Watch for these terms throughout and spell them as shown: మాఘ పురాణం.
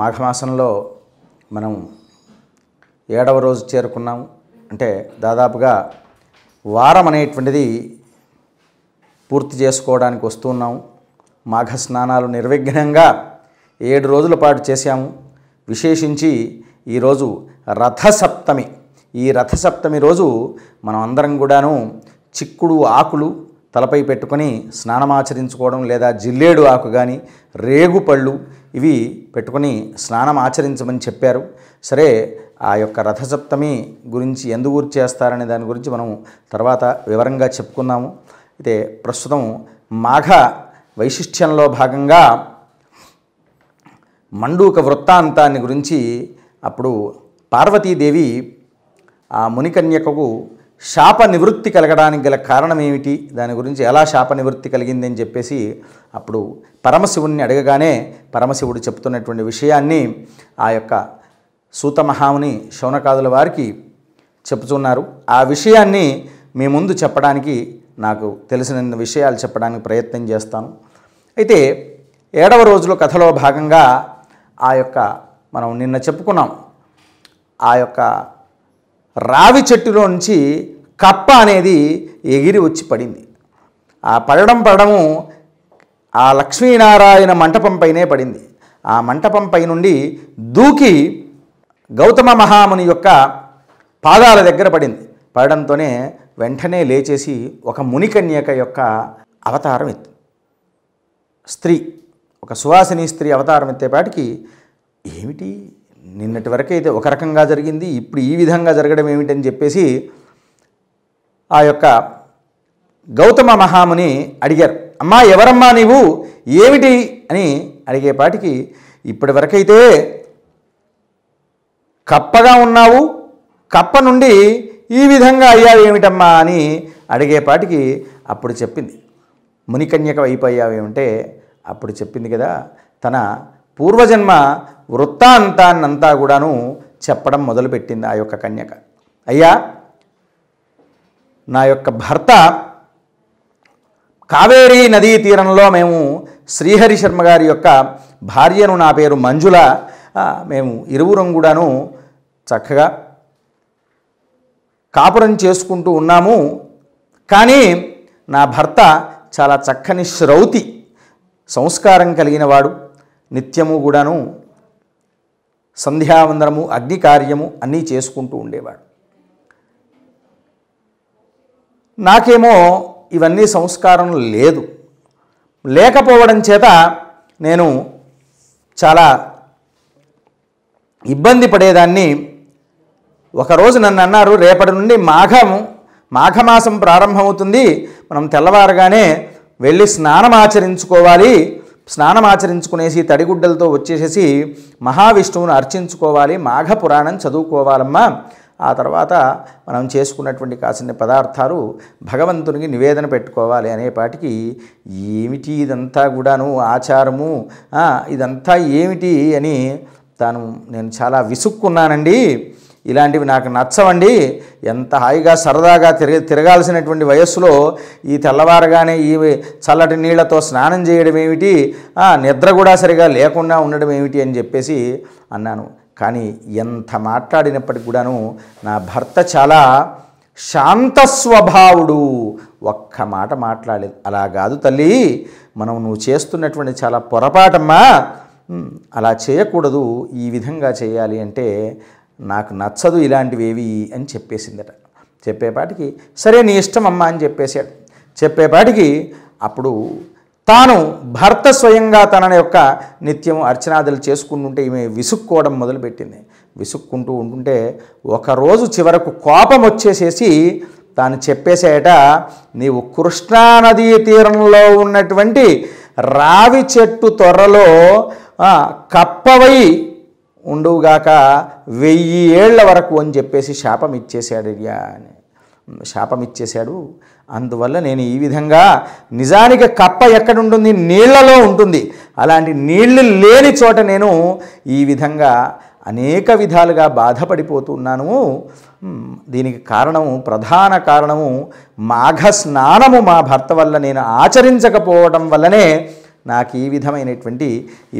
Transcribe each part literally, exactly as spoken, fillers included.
మాఘమాసంలో మనం ఏడవ రోజు చేరుకున్నాము. అంటే దాదాపుగా వారం అనేటువంటిది పూర్తి చేసుకోవడానికి వస్తున్నాము. మాఘ స్నానాలు నిర్విఘ్నంగా ఏడు రోజుల పాటు చేశాము. విశేషించి ఈరోజు రథసప్తమి. ఈ రథసప్తమి రోజు మనం అందరం కూడాను చిక్కుడు ఆకులు తలపై పెట్టుకొని స్నానమాచరించుకోవడం, లేదా జిల్లేడు ఆకు కానీ రేగుపళ్ళు ఇవి పెట్టుకొని స్నానం ఆచరించమని చెప్పారు. సరే, ఆ యొక్క రథసప్తమి గురించి ఎందుకు చేస్తారనే దాని గురించి మనం తర్వాత వివరంగా చెప్పుకున్నాము. అయితే ప్రస్తుతం మాఘ వైశిష్ట్యంలో భాగంగా మండూక వృత్తాంతాన్ని గురించి, అప్పుడు పార్వతీదేవి ఆ మునికన్యకకు శాప నివృత్తి కలగడానికి గల కారణం ఏమిటి, దాని గురించి ఎలా శాప నివృత్తి కలిగిందని చెప్పేసి అప్పుడు పరమశివుణ్ణి అడగగానే పరమశివుడు చెప్తున్నటువంటి విషయాన్ని ఆ యొక్క సూత మహాముని శౌనకాదుల వారికి చెప్తున్నారు. ఆ విషయాన్ని మీ ముందు చెప్పడానికి, నాకు తెలిసిన విషయాలు చెప్పడానికి ప్రయత్నం చేస్తాను. అయితే ఏడవ రోజులో కథలో భాగంగా ఆ యొక్క మనం నిన్న చెప్పుకున్నాం, ఆ యొక్క రావి చెట్టులో నుంచి కప్ప అనేది ఎగిరి వచ్చి పడింది. ఆ పడడం పడము ఆ లక్ష్మీనారాయణ మంటపం పైనే పడింది. ఆ మంటపం పై నుండి దూకి గౌతమ మహాముని యొక్క పాదాల దగ్గర పడింది. పడడంతోనే వెంటనే లేచేసి ఒక మునికన్యక యొక్క అవతారం ఎత్తి, స్త్రీ, ఒక సువాసిని స్త్రీ అవతారం ఎత్తేపాటికి, ఏమిటి నిన్నటి వరకైతే ఒక రకంగా జరిగింది, ఇప్పుడు ఈ విధంగా జరగడం ఏమిటని చెప్పేసి ఆ యొక్క గౌతమ మహాముని అడిగారు. అమ్మా, ఎవరమ్మా నీవు, ఏమిటి అని అడిగేపాటికి, ఇప్పటి వరకైతే కప్పగా ఉన్నావు, కప్ప నుండి ఈ విధంగా అయ్యావు ఏమిటమ్మా అని అడిగేపాటికి అప్పుడు చెప్పింది, మునికన్యక అయిపోయావేమంటే అప్పుడు చెప్పింది కదా, తన పూర్వజన్మ వృత్తాంతాన్నంతా కూడాను చెప్పడం మొదలుపెట్టింది ఆ యొక్క కన్యక. అయ్యా, నా యొక్క భర్త కావేరీ నదీ తీరంలో మేము శ్రీహరి శర్మ గారి యొక్క భార్యను, నా పేరు మంజుల, మేము ఇరువురం కూడాను చక్కగా కాపురం చేసుకుంటూ ఉన్నాము. కానీ నా భర్త చాలా చక్కని శ్రౌతి, సంస్కారం కలిగిన వాడు, నిత్యము కూడాను సంధ్యావందనము, అగ్ని కార్యము అన్నీ చేసుకుంటూ ఉండేవాడు. నాకేమో ఇవన్నీ సంస్కారం లేదు. లేకపోవడం చేత నేను చాలా ఇబ్బంది పడేదాన్ని. ఒకరోజు నన్ను అన్నారు, రేపటి నుండి మాఘము మాఘమాసం ప్రారంభమవుతుంది, మనం తెల్లవారుగానే వెళ్ళి స్నానం ఆచరించుకోవాలి, స్నానం ఆచరించుకునేసి తడిగుడ్డలతో వచ్చేసేసి మహావిష్ణువును అర్చించుకోవాలి, మాఘ పురాణం చదువుకోవాలమ్మా, ఆ తర్వాత మనం చేసుకున్నటువంటి కాసిన్ని పదార్థాలు భగవంతునికి నివేదన పెట్టుకోవాలి అనేపాటికి, ఏమిటి ఇదంతా కూడాను ఆచారము, ఇదంతా ఏమిటి అని తాను నేను చాలా విసుక్కున్నానండి, ఇలాంటివి నాకు నచ్చవండి, ఎంత హాయిగా సరదాగా తిరగ తిరగాల్సినటువంటి వయస్సులో ఈ తెల్లవారుగానే ఈ చల్లటి నీళ్లతో స్నానం చేయడం ఏమిటి, నిద్ర కూడా సరిగా లేకుండా ఉండడం ఏమిటి అని చెప్పేసి అన్నాను. కానీ ఎంత మాట్లాడినప్పటికి కూడాను నా భర్త చాలా శాంత స్వభావుడు, ఒక్క మాట మాట్లాడలేదు. అలా కాదు తల్లి, మనం నువ్వు చేస్తున్నటువంటి చాలా పొరపాటమ్మా, అలా చేయకూడదు, ఈ విధంగా చేయాలి అంటే నాకు నచ్చదు ఇలాంటివేవి అని చెప్పేసిందట. చెప్పేపాటికి సరే నీ ఇష్టం అమ్మ అని చెప్పేశాడు. చెప్పేపాటికి అప్పుడు తాను భర్త స్వయంగా తన యొక్క నిత్యం అర్చనాదులు చేసుకుంటుంటే ఈమె విసుక్కోవడం మొదలుపెట్టింది. విసుక్కుంటూ ఉంటుంటే ఒకరోజు చివరకు కోపం వచ్చేసేసి తాను చెప్పేసేట, నీవు కృష్ణానదీ తీరంలో ఉన్నటువంటి రావి చెట్టు తొర్రలో కప్పవై ఉండుగాక వెయ్యి ఏళ్ల వరకు అని చెప్పేసి శాపం ఇచ్చేశాడు అని శాపం ఇచ్చేశాడు. అందువల్ల నేను ఈ విధంగా, నిజానికి కప్ప ఎక్కడుంటుంది, నీళ్లలో ఉంటుంది, అలాంటి నీళ్లు లేని చోట నేను ఈ విధంగా అనేక విధాలుగా బాధపడిపోతున్నాను. దీనికి కారణము, ప్రధాన కారణము మాఘ స్నానము మా భర్త వల్ల నేను ఆచరించకపోవడం వల్లనే నాకు ఈ విధమైనటువంటి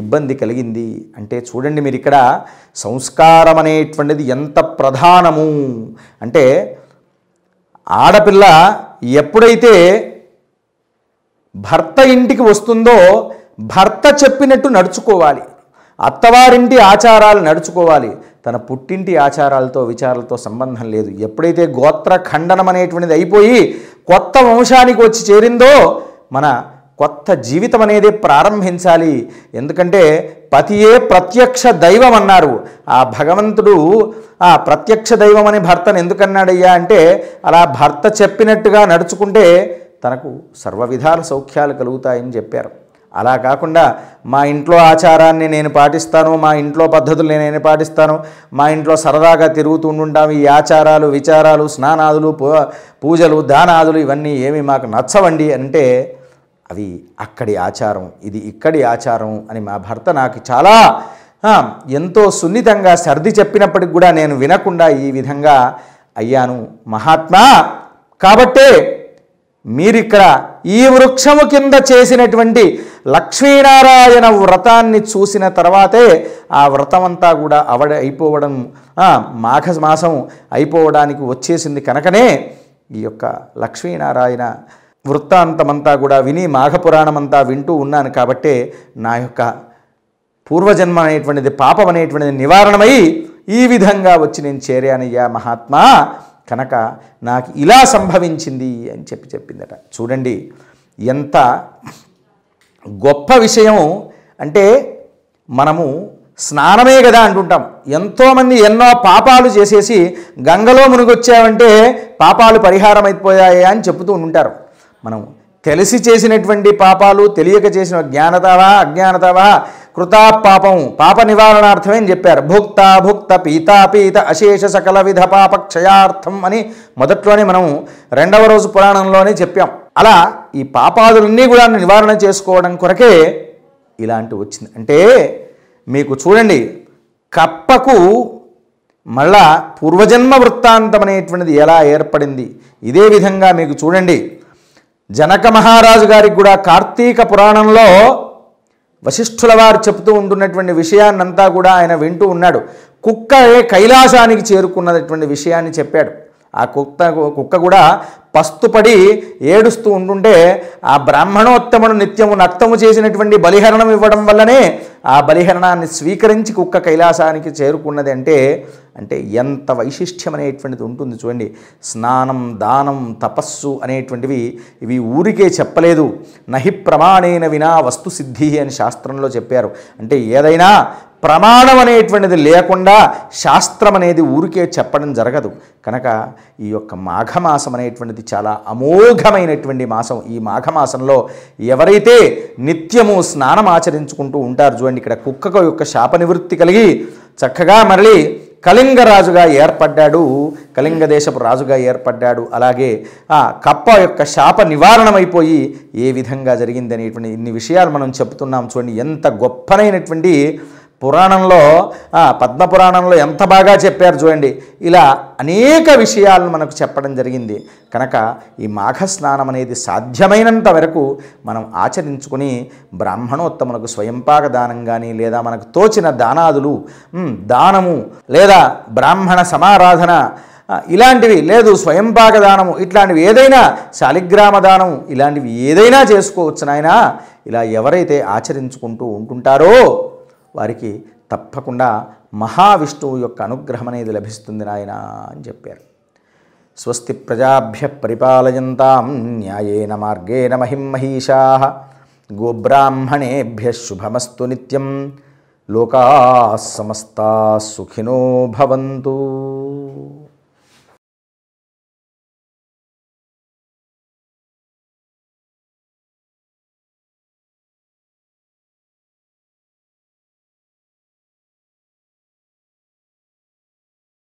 ఇబ్బంది కలిగింది అంటే చూడండి, మీరు ఇక్కడ సంస్కారం అనేటువంటిది ఎంత ప్రధానము అంటే, ఆడపిల్ల ఎప్పుడైతే భర్త ఇంటికి వస్తుందో భర్త చెప్పినట్టు నడుచుకోవాలి, అత్తవారింటి ఆచారాలు నడుచుకోవాలి, తన పుట్టింటి ఆచారాలతో విచారాలతో సంబంధం లేదు. ఎప్పుడైతే గోత్ర ఖండనం అనేటువంటిది అయిపోయి కొత్త వంశానికి వచ్చి చేరిందో మన కొత్త జీవితం అనేది ప్రారంభించాలి. ఎందుకంటే పతియే ప్రత్యక్ష దైవం అన్నారు. ఆ భగవంతుడు ఆ ప్రత్యక్ష దైవం అని భర్తను ఎందుకన్నాడయ్యా అంటే, అలా భర్త చెప్పినట్టుగా నడుచుకుంటే తనకు సర్వవిధాల సౌఖ్యాలు కలుగుతాయని చెప్పారు. అలా కాకుండా మా ఇంట్లో ఆచారాన్ని నేను పాటిస్తాను, మా ఇంట్లో పద్ధతులు నేను పాటిస్తాను, మా ఇంట్లో సరదాగా తిరుగుతూ ఉంటాం, ఈ ఆచారాలు విచారాలు స్నానాదులు పూజలు దానాదులు ఇవన్నీ ఏమి మాకు నచ్చవండి అంటే, అవి అక్కడి ఆచారం, ఇది ఇక్కడి ఆచారం అని మా భర్త నాకు చాలా ఎంతో సున్నితంగా సర్ది చెప్పినప్పటికి కూడా నేను వినకుండా ఈ విధంగా అయ్యాను మహాత్మా. కాబట్టే మీరిక్కడ ఈ వృక్షము కింద చేసినటువంటి లక్ష్మీనారాయణ వ్రతాన్ని చూసిన తర్వాతే ఆ వ్రతం అంతా కూడా అవడ అయిపోవడం మాఘ మాసం అయిపోవడానికి వచ్చేసింది. కనుకనే ఈ యొక్క లక్ష్మీనారాయణ వృత్తాంతమంతా కూడా విని మాఘపురాణం అంతా వింటూ ఉన్నాను కాబట్టే నా యొక్క పూర్వజన్మ అనేటువంటిది పాపం అనేటువంటిది నివారణమై ఈ విధంగా వచ్చి నేను చేరానయ్యా మహాత్మా, కనుక నాకు ఇలా సంభవించింది అని చెప్పి చెప్పిందట. చూడండి ఎంత గొప్ప విషయం అంటే, మనము స్నానమే కదా అంటుంటాం, ఎంతోమంది ఎన్నో పాపాలు చేసేసి గంగలో మునిగొచ్చామంటే పాపాలు పరిహారం అయిపోయాయి అని చెబుతూ ఉంటారు. మనం తెలిసి చేసినటువంటి పాపాలు, తెలియక చేసిన జ్ఞానతావా అజ్ఞానతావా కృతా పాపం, పాప నివారణార్థమే అని చెప్పారు. భుక్త భుక్త పీతా పీత అశేష సకల విధ పాపక్షయార్థం అని మొదట్లోనే మనం రెండవ రోజు పురాణంలోనే చెప్పాం. అలా ఈ పాపాదులన్నీ కూడా నివారణ చేసుకోవడం కొరకే ఇలాంటివి వచ్చింది. అంటే మీకు చూడండి, కప్పకు మళ్ళా పూర్వజన్మ వృత్తాంతం అనేటువంటిది ఎలా ఏర్పడింది. ఇదే విధంగా మీకు చూడండి, జనక మహారాజు గారికి కూడా కార్తీక పురాణంలో వశిష్ఠుల వారు చెప్తూ ఉంటున్నటువంటి విషయాన్నంతా కూడా ఆయన వింటూ ఉన్నాడు. కుక్క కైలాసానికి చేరుకున్నటువంటి విషయాన్ని చెప్పాడు. ఆ కుక్క కుక్క కూడా పస్తుపడి ఏడుస్తూ ఉంటుంటే ఆ బ్రాహ్మణోత్తముడు నిత్యము నక్తము చేసినటువంటి బలిహరణం ఇవ్వడం వల్లనే ఆ బలిహరణాన్ని స్వీకరించి కుక్క కైలాసానికి చేరుకున్నది. అంటే అంటే ఎంత వైశిష్ట్యం అనేటువంటిది ఉంటుంది చూడండి. స్నానం, దానం, తపస్సు అనేటువంటివి ఇవి ఊరికే చెప్పలేదు. నహి ప్రమాణేన వినా వస్తు సిద్ధి అని శాస్త్రంలో చెప్పారు. అంటే ఏదైనా ప్రమాణం అనేటువంటిది లేకుండా శాస్త్రం అనేది ఊరికే చెప్పడం జరగదు. కనుక ఈ యొక్క మాఘమాసం అనేటువంటిది చాలా అమోఘమైనటువంటి మాసం. ఈ మాఘమాసంలో ఎవరైతే నిత్యము స్నానం ఆచరించుకుంటూ ఉంటారు చూడండి, ఇక్కడ కుక్కకు యొక్క శాప నివృత్తి కలిగి చక్కగా మరలి కళింగ రాజుగా ఏర్పడ్డాడు, కళింగ దేశపు రాజుగా ఏర్పడ్డాడు. అలాగే ఆ కప్ప యొక్క శాప నివారణమైపోయి ఏ విధంగా జరిగింది అనేటువంటి ఇన్ని విషయాలు మనం చెప్తున్నాం చూడండి. ఎంత గొప్పనైనటువంటి పురాణంలో, పద్మపురాణంలో ఎంత బాగా చెప్పారు చూడండి. ఇలా అనేక విషయాలను మనకు చెప్పడం జరిగింది. కనుక ఈ మాఘ స్నానం అనేది సాధ్యమైనంత వరకు మనం ఆచరించుకుని బ్రాహ్మణోత్తములకు స్వయంపాక దానం కానీ, లేదా మనకు తోచిన దానాదులు దానము, లేదా బ్రాహ్మణ సమారాధన ఇలాంటివి, లేదు స్వయంపాక దానము ఇట్లాంటివి ఏదైనా, శాలిగ్రామ దానం ఇలాంటివి ఏదైనా చేసుకోవచ్చు నాయన. ఇలా ఎవరైతే ఆచరించుకుంటూ ఉంటుంటారో వారికి తప్పకుండా మహావిష్ణువు యొక్క అనుగ్రహం అనేది లభిస్తుంది నాయన అని చెప్పారు. స్వస్తి ప్రజాభ్య పరిపాలయంతాం న్యాయేన మార్గేణ మహిమహీషా, గోబ్రాహ్మణేభ్య శుభమస్తు నిత్యం, లోకా సమస్తా సుఖినో భవంతు.